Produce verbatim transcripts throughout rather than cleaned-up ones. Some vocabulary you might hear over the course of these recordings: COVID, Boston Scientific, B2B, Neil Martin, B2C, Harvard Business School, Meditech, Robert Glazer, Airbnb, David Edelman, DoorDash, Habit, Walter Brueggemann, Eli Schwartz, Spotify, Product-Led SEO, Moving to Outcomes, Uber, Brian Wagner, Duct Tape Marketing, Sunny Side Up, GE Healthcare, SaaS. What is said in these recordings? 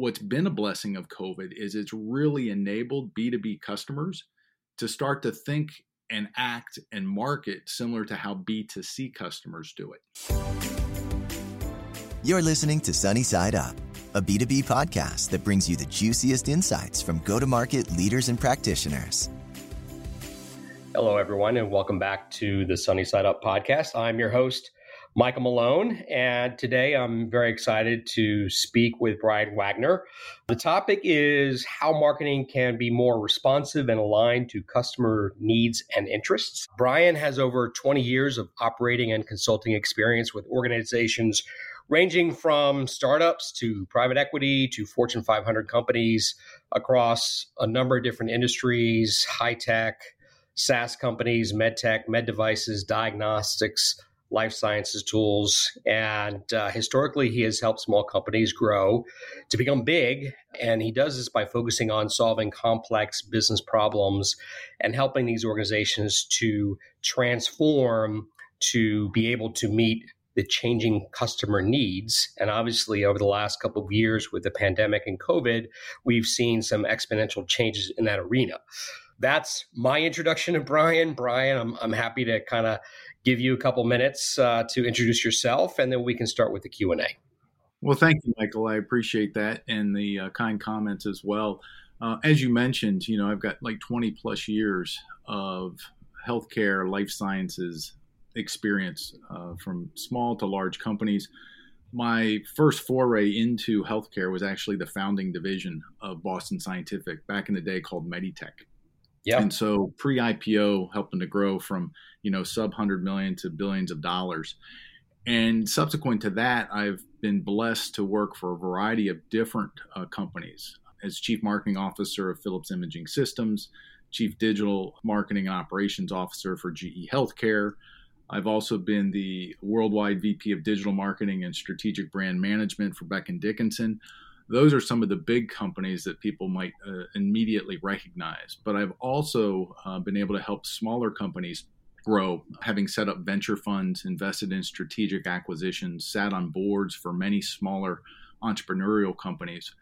what's been a blessing of COVID is it's really enabled B two B customers to start to think and act and market similar to how B two C customers do it. You're listening to Sunny Side Up, a B two B podcast that brings you the juiciest insights from go-to-market leaders and practitioners. Hello, everyone, and welcome back to the Sunny Side Up podcast. I'm your host, Michael Malone, and today I'm very excited to speak with Brian Wagner. The topic is how marketing can be more responsive and aligned to customer needs and interests. Brian has over twenty years of operating and consulting experience with organizations ranging from startups to private equity to Fortune five hundred companies across a number of different industries, high tech, SaaS companies, medtech, med devices, diagnostics, life sciences tools. And uh, historically, he has helped small companies grow to become big. And he does this by focusing on solving complex business problems and helping these organizations to transform to be able to meet the changing customer needs. And obviously, over the last couple of years with the pandemic and COVID, we've seen some exponential changes in that arena. That's my introduction to Brian. Brian, I'm, I'm happy to kind of give you a couple minutes uh, to introduce yourself, and then we can start with the Q and A. Well, thank you, Michael. I appreciate that and the uh, kind comments as well. Uh, as you mentioned, you know, I've got like twenty plus years of healthcare, life sciences experience uh, from small to large companies. My first foray into healthcare was actually the founding division of Boston Scientific, back in the day called Meditech. Yeah. And so pre-I P O, helping to grow from, you know, sub one hundred million to billions of dollars. And subsequent to that, I've been blessed to work for a variety of different uh, companies as Chief Marketing Officer of Philips Imaging Systems, Chief Digital Marketing and Operations Officer for G E Healthcare. I've also been the worldwide V P of Digital Marketing and Strategic Brand Management for Beck and Dickinson. Those are some of the big companies that people might uh, immediately recognize. But I've also uh, been able to help smaller companies grow, having set up venture funds, invested in strategic acquisitions, sat on boards for many smaller entrepreneurial companies.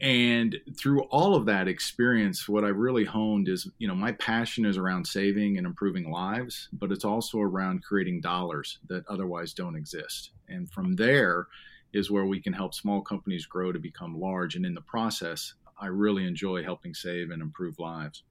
And through all of that experience, what I really honed is, you know, my passion is around saving and improving lives, but it's also around creating dollars that otherwise don't exist. And from there is where we can help small companies grow to become large. And in the process, I really enjoy helping save and improve lives.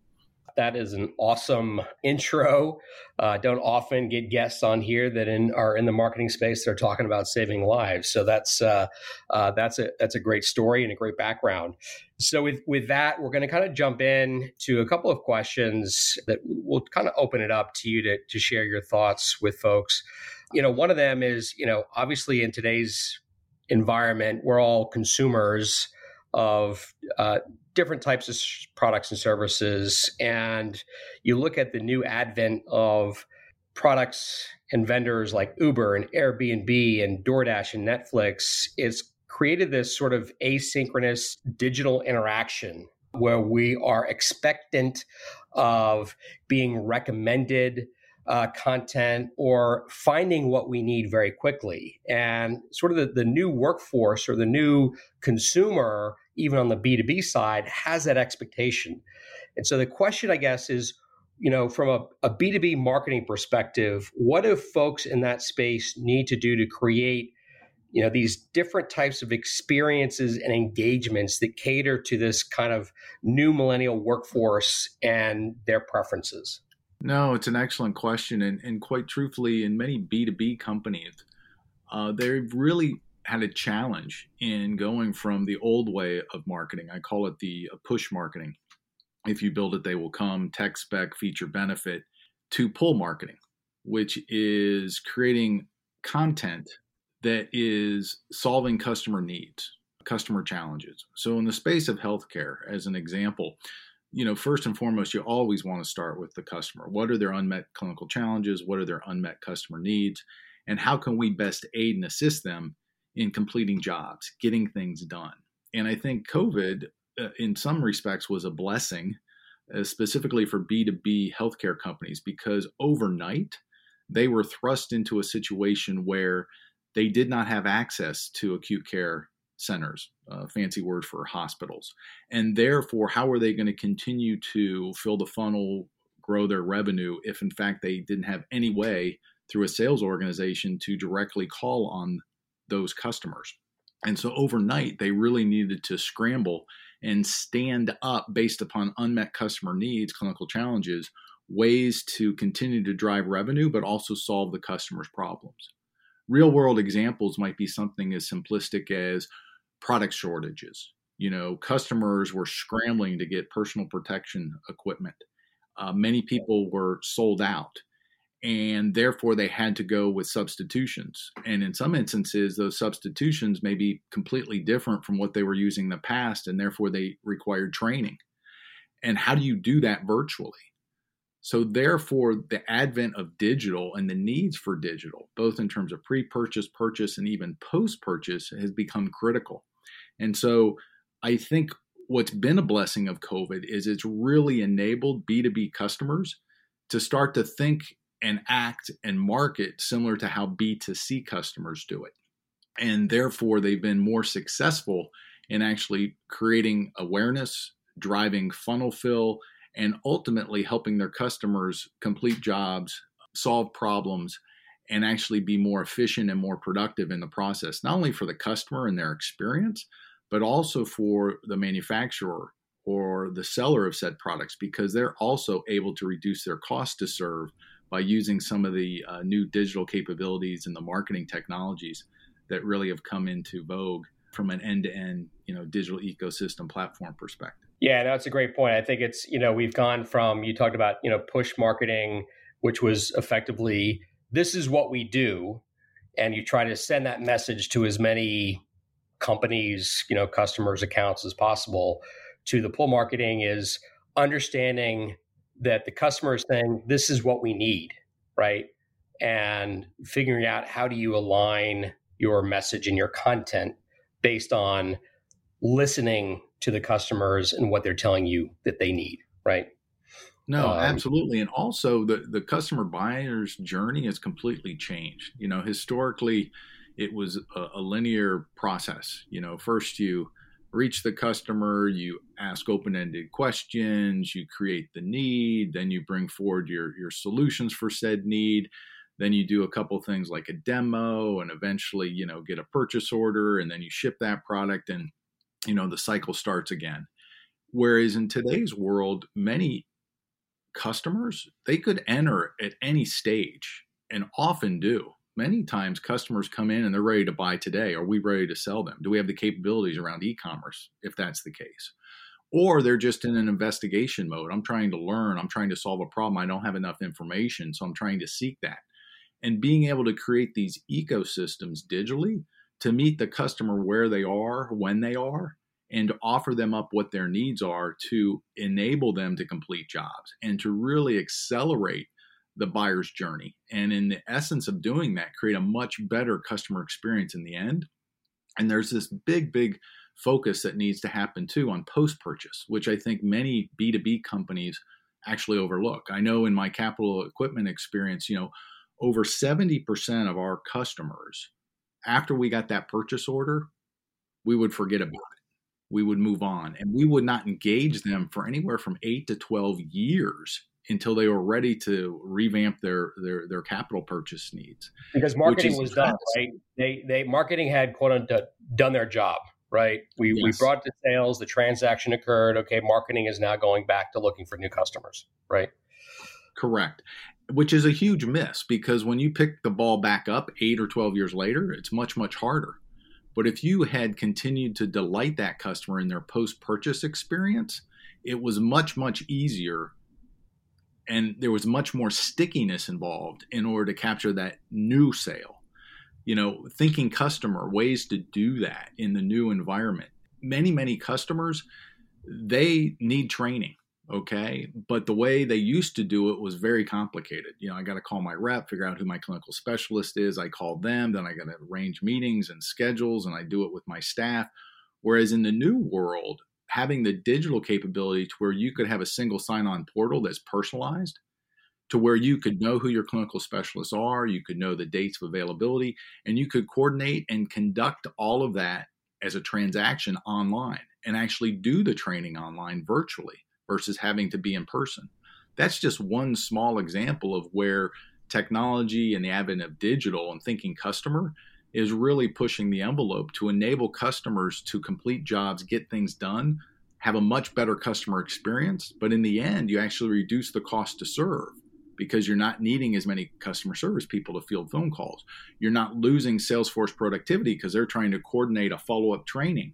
That is an awesome intro. Uh, don't often get guests on here that in, are in the marketing space that are talking about saving lives. So that's uh, uh, that's a that's a great story and a great background. So with with that, we're going to kind of jump in to a couple of questions that we'll kind of open it up to you to to share your thoughts with folks. You know, one of them is, you know, obviously in today's environment, we're all consumers of uh, different types of products and services. And you look at the new advent of products and vendors like Uber and Airbnb and DoorDash and Netflix. It's created this sort of asynchronous digital interaction where we are expectant of being recommended Uh, content or finding what we need very quickly. And sort of the, the new workforce or the new consumer, even on the B two B side, has that expectation. And so the question, I guess, is, you know, from a, a B two B marketing perspective, what do folks in that space need to do to create, you know, these different types of experiences and engagements that cater to this kind of new millennial workforce and their preferences? No, it's an excellent question. And, and quite truthfully, in many B two B companies, uh, they've really had a challenge in going from the old way of marketing. I call it the push marketing. If you build it, they will come, tech spec, feature benefit, to pull marketing, which is creating content that is solving customer needs, customer challenges. So in the space of healthcare, as an example, you know, first and foremost, you always want to start with the customer. What are their unmet clinical challenges? What are their unmet customer needs? And how can we best aid and assist them in completing jobs, getting things done? And I think COVID, uh, in some respects, was a blessing, uh, specifically for B two B healthcare companies, because overnight they were thrust into a situation where they did not have access to acute care centers, uh, fancy word for hospitals. And therefore, how are they going to continue to fill the funnel, grow their revenue, if in fact they didn't have any way through a sales organization to directly call on those customers? And so overnight, they really needed to scramble and stand up, based upon unmet customer needs, clinical challenges, ways to continue to drive revenue, but also solve the customer's problems. Real world examples might be something as simplistic as product shortages. You know, customers were scrambling to get personal protection equipment. Uh, many people were sold out, and therefore they had to go with substitutions. And in some instances, those substitutions may be completely different from what they were using in the past, and therefore they required training. And how do you do that virtually? So therefore, the advent of digital and the needs for digital, both in terms of pre-purchase, purchase, and even post-purchase, has become critical. And so I think what's been a blessing of COVID is it's really enabled B two B customers to start to think and act and market similar to how B two C customers do it. And therefore, they've been more successful in actually creating awareness, driving funnel fill, and ultimately helping their customers complete jobs, solve problems, and actually be more efficient and more productive in the process, not only for the customer and their experience, but also for the manufacturer or the seller of said products, because they're also able to reduce their cost to serve by using some of the uh, new digital capabilities and the marketing technologies that really have come into vogue from an end-to-end, you know, digital ecosystem platform perspective. Yeah, no, that's a great point. I think it's, you know, we've gone from, you talked about, you know, push marketing, which was effectively, this is what we do. And you try to send that message to as many companies, you know, customers, accounts as possible, to the pull marketing is understanding that the customer is saying, this is what we need, right? And figuring out how do you align your message and your content based on listening to the customers and what they're telling you that they need, right? No, um, absolutely. And also the, the customer buyer's journey has completely changed. You know, historically, it was a, a linear process. You know, first you reach the customer, you ask open-ended questions, you create the need, then you bring forward your, your solutions for said need. Then you do a couple things like a demo and eventually, you know, get a purchase order, and then you ship that product, and, you know, the cycle starts again. Whereas in today's world, many customers, they could enter at any stage and often do. Many times customers come in and they're ready to buy today. Are we ready to sell them? Do we have the capabilities around e-commerce, if that's the case? Or they're just in an investigation mode. I'm trying to learn. I'm trying to solve a problem. I don't have enough information, so I'm trying to seek that. And being able to create these ecosystems digitally to meet the customer where they are, when they are, and to offer them up what their needs are to enable them to complete jobs and to really accelerate the buyer's journey. And in the essence of doing that, create a much better customer experience in the end. And there's this big, big focus that needs to happen too on post-purchase, which I think many B two B companies actually overlook. I know in my capital equipment experience, you know, over seventy percent of our customers, after we got that purchase order, we would forget about it. We would move on, and we would not engage them for anywhere from eight to twelve years until they were ready to revamp their their, their capital purchase needs. Because marketing was done, right? They they marketing had quote unquote done their job, right? We yes. we brought the sales, the transaction occurred. Okay, marketing is now going back to looking for new customers, right? Correct. Which is a huge miss, because when you pick the ball back up eight or twelve years later, it's much, much harder. But if you had continued to delight that customer in their post-purchase experience, it was much, much easier. And there was much more stickiness involved in order to capture that new sale. You know, thinking customer, ways to do that in the new environment. Many, many customers, they need training. Okay. But the way they used to do it was very complicated. You know, I got to call my rep, figure out who my clinical specialist is. I call them, then I got to arrange meetings and schedules, and I do it with my staff. Whereas in the new world, having the digital capability to where you could have a single sign-on portal that's personalized, to where you could know who your clinical specialists are, you could know the dates of availability, and you could coordinate and conduct all of that as a transaction online and actually do the training online virtually versus having to be in person. That's just one small example of where technology and the advent of digital and thinking customer is really pushing the envelope to enable customers to complete jobs, get things done, have a much better customer experience. But in the end, you actually reduce the cost to serve because you're not needing as many customer service people to field phone calls. You're not losing sales force productivity because they're trying to coordinate a follow-up training.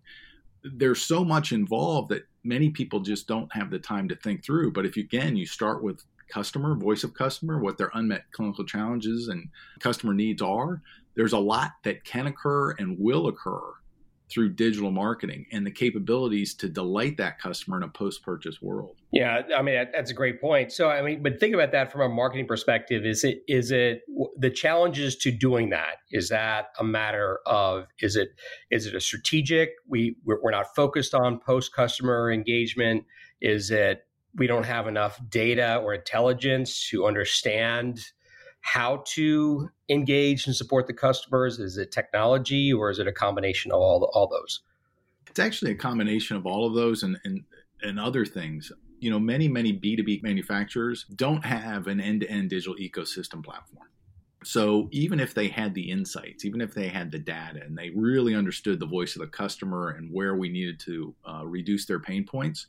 There's so much involved that many people just don't have the time to think through. But if you can, you start with customer, voice of customer, what their unmet clinical challenges and customer needs are, there's a lot that can occur and will occur through digital marketing and the capabilities to delight that customer in a post-purchase world. Yeah, I mean, that, that's a great point. So, I mean, but think about that from a marketing perspective. Is it is it the challenges to doing that? Is that a matter of, is it is it a strategic, we, we're, we're not focused on post-customer engagement? Is it we don't have enough data or intelligence to understand how to engage and support the customers? Is it technology or is it a combination of all, all those? It's actually a combination of all of those and, and, and other things. You know, many, many B two B manufacturers don't have an end-to-end digital ecosystem platform. So even if they had the insights, even if they had the data and they really understood the voice of the customer and where we needed to uh, reduce their pain points,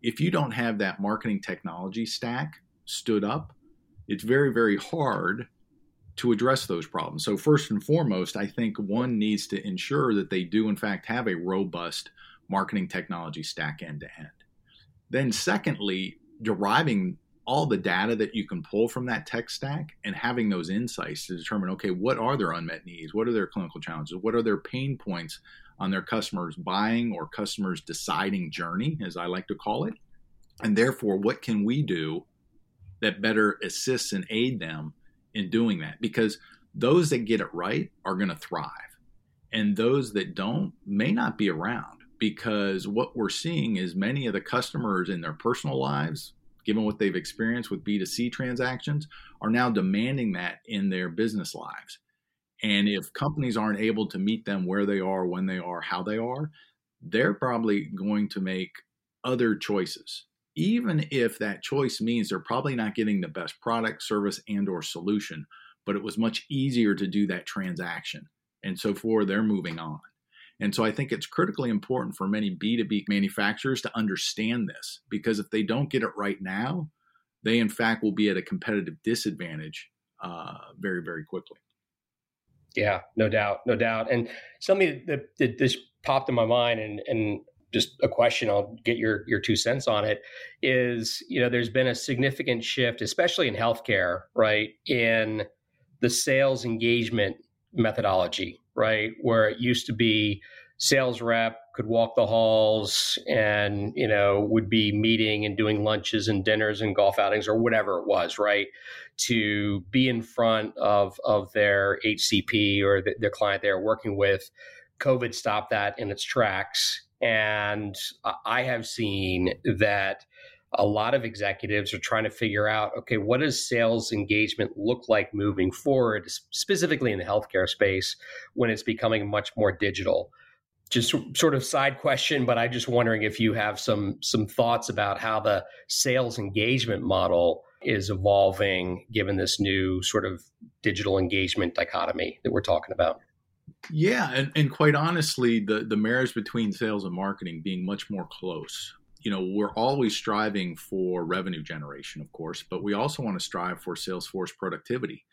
if you don't have that marketing technology stack stood up, it's very, very hard to address those problems. So first and foremost, I think one needs to ensure that they do, in fact, have a robust marketing technology stack end to end. Then secondly, deriving all the data that you can pull from that tech stack and having those insights to determine, okay, what are their unmet needs? What are their clinical challenges? What are their pain points on their customers' buying or customers' deciding journey, as I like to call it? And therefore, what can we do that better assists and aid them in doing that? Because those that get it right are going to thrive. And those that don't may not be around, because what we're seeing is many of the customers in their personal lives, given what they've experienced with B two C transactions, are now demanding that in their business lives. And if companies aren't able to meet them where they are, when they are, how they are, they're probably going to make other choices, even if that choice means they're probably not getting the best product, service, and or solution, but it was much easier to do that transaction. And so forth, they're moving on. And so I think it's critically important for many B two B manufacturers to understand this, because if they don't get it right now, they in fact will be at a competitive disadvantage uh, very, very quickly. Yeah, no doubt, no doubt. And something that, that this popped in my mind, and, and just a question, I'll get your, your two cents on it, is, you know, there's been a significant shift, especially in healthcare, right, in the sales engagement methodology, right, where it used to be sales rep could walk the halls and, you know, would be meeting and doing lunches and dinners and golf outings or whatever it was, right, to be in front of of their H C P or the, the client they're working with. COVID stopped that in its tracks. And I have seen that a lot of executives are trying to figure out, okay, what does sales engagement look like moving forward, specifically in the healthcare space, when it's becoming much more digital? Just sort of side question, but I'm just wondering if you have some some thoughts about how the sales engagement model is evolving given this new sort of digital engagement dichotomy that we're talking about. Yeah, and, and quite honestly, the, the marriage between sales and marketing being much more close. You know, we're always striving for revenue generation, of course, but we also want to strive for sales force productivity.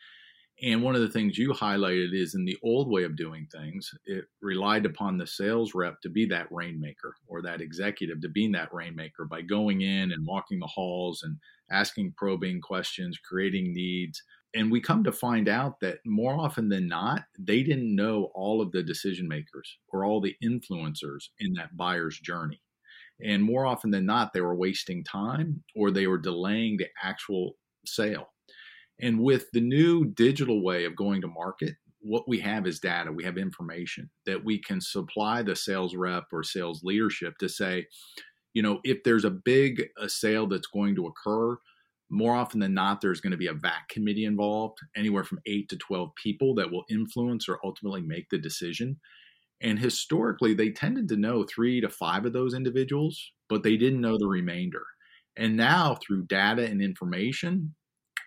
And one of the things you highlighted is in the old way of doing things, it relied upon the sales rep to be that rainmaker or that executive to be that rainmaker by going in and walking the halls and asking probing questions, creating needs. And we come to find out that more often than not, they didn't know all of the decision makers or all the influencers in that buyer's journey. And more often than not, they were wasting time or they were delaying the actual sale. And with the new digital way of going to market, what we have is data. We have information that we can supply the sales rep or sales leadership to say, you know, if there's a big a sale that's going to occur, more often than not, there's going to be a V A C committee involved, anywhere from eight to twelve people that will influence or ultimately make the decision. And historically, they tended to know three to five of those individuals, but they didn't know the remainder. And now through data and information,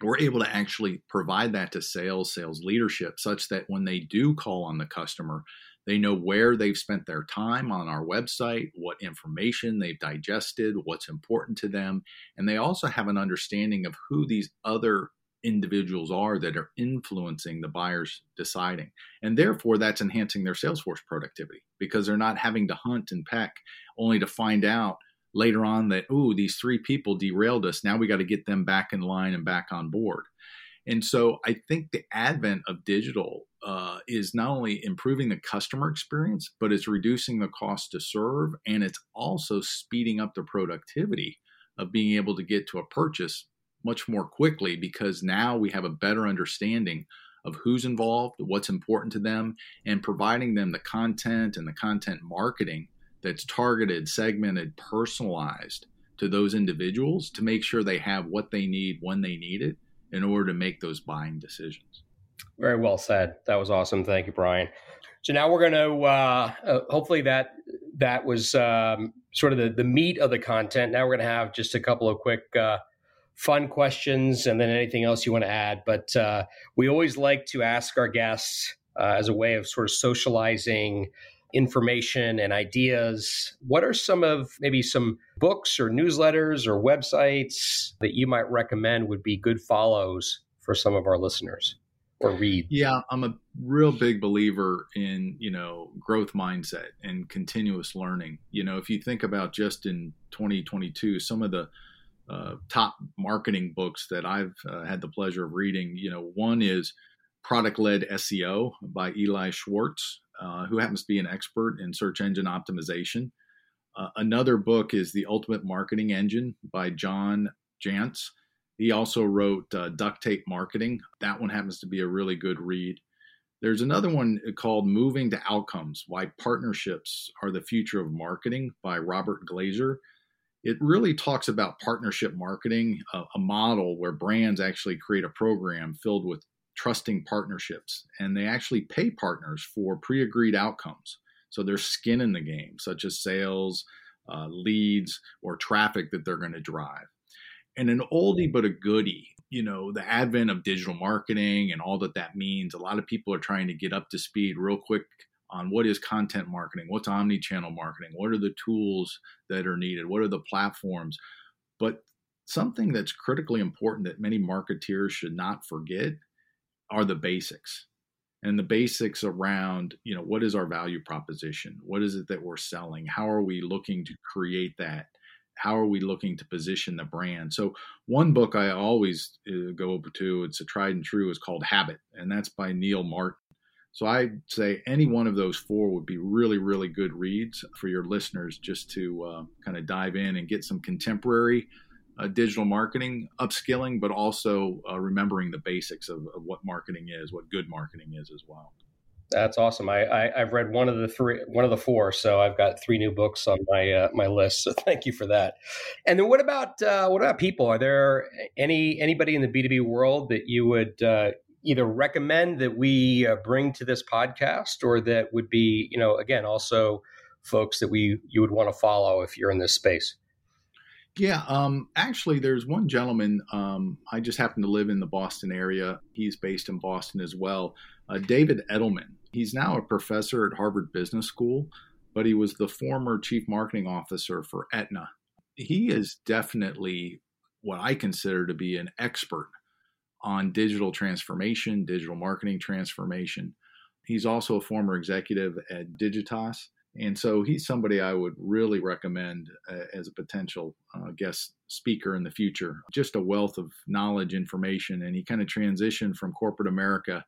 we're able to actually provide that to sales, sales leadership, such that when they do call on the customer, they know where they've spent their time on our website, what information they've digested, what's important to them. And they also have an understanding of who these other individuals are that are influencing the buyers deciding. And therefore, that's enhancing their sales force productivity because they're not having to hunt and peck only to find out later on that, ooh, these three people derailed us. Now we got to get them back in line and back on board. And so I think the advent of digital uh, is not only improving the customer experience, but it's reducing the cost to serve. And it's also speeding up the productivity of being able to get to a purchase much more quickly because now we have a better understanding of who's involved, what's important to them, and providing them the content and the content marketing that's targeted, segmented, personalized to those individuals to make sure they have what they need when they need it in order to make those buying decisions. Very well said. That was awesome. Thank you, Brian. So now we're going to, uh, uh, hopefully that that was um, sort of the, the meat of the content. Now we're going to have just a couple of quick uh, fun questions and then anything else you want to add. But uh, we always like to ask our guests uh, as a way of sort of socializing information and ideas. What are some of maybe some books or newsletters or websites that you might recommend would be good follows for some of our listeners or read? Yeah, I'm a real big believer in, you know, growth mindset and continuous learning. You know, if you think about just in twenty twenty-two, some of the uh, top marketing books that I've uh, had the pleasure of reading, you know, one is Product-Led S E O by Eli Schwartz, Uh, who happens to be an expert in search engine optimization. Uh, another book is The Ultimate Marketing Engine by John Jantz. He also wrote uh, Duct Tape Marketing. That one happens to be a really good read. There's another one called Moving to Outcomes, Why Partnerships Are the Future of Marketing by Robert Glazer. It really talks about partnership marketing, a, a model where brands actually create a program filled with trusting partnerships, and they actually pay partners for pre-agreed outcomes. So there's skin in the game, such as sales, uh, leads, or traffic that they're going to drive. And an oldie but a goodie, you know, the advent of digital marketing and all that that means, a lot of people are trying to get up to speed real quick on what is content marketing, what's omnichannel marketing, what are the tools that are needed, what are the platforms. But something that's critically important that many marketeers should not forget are the basics, and the basics around, you know, what is our value proposition? What is it that we're selling? How are we looking to create that? How are we looking to position the brand? So one book I always uh, go over to, it's a tried and true, is called Habit, and that's by Neil Martin. So I'd say any one of those four would be really, really good reads for your listeners just to uh, kind of dive in and get some contemporary Uh, digital marketing, upskilling, but also uh, remembering the basics of, of what marketing is, what good marketing is as well. That's awesome. I, I I've read one of the three, one of the four, so I've got three new books on my uh, my list. So thank you for that. And then what about uh, what about people? Are there any anybody in the B two B world that you would uh, either recommend that we uh, bring to this podcast, or that would be, you know, again, also folks that we you would want to follow if you're in this space? Yeah, um, actually, there's one gentleman. Um, I just happen to live in the Boston area. He's based in Boston as well. Uh, David Edelman. He's now a professor at Harvard Business School, but he was the former chief marketing officer for Aetna. He is definitely what I consider to be an expert on digital transformation, digital marketing transformation. He's also a former executive at Digitas. And so he's somebody I would really recommend uh, as a potential uh, guest speaker in the future. Just a wealth of knowledge, information, and he kind of transitioned from corporate America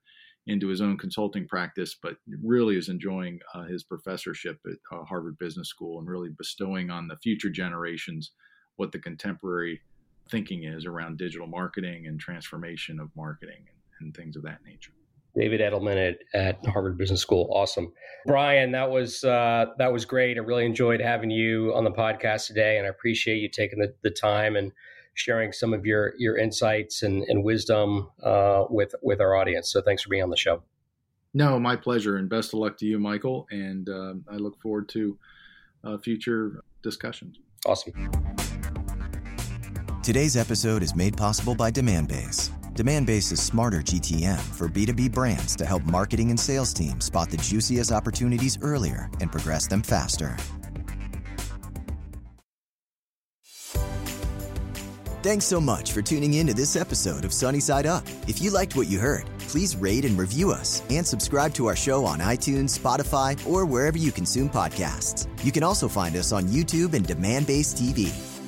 into his own consulting practice, but really is enjoying uh, his professorship at uh, Harvard Business School and really bestowing on the future generations what the contemporary thinking is around digital marketing and transformation of marketing and, and things of that nature. David Edelman at, at Harvard Business School. Awesome. Brian, that was uh, that was great. I really enjoyed having you on the podcast today, and I appreciate you taking the, the time and sharing some of your your insights and, and wisdom uh, with, with our audience. So thanks for being on the show. No, my pleasure, and best of luck to you, Michael. And uh, I look forward to uh, future discussions. Awesome. Today's episode is made possible by Demandbase. Demandbase is smarter G T M for B two B brands to help marketing and sales teams spot the juiciest opportunities earlier and progress them faster. Thanks so much for tuning in to this episode of Sunny Side Up. If you liked what you heard, please rate and review us and subscribe to our show on iTunes, Spotify, or wherever you consume podcasts. You can also find us on YouTube and Demandbase T V.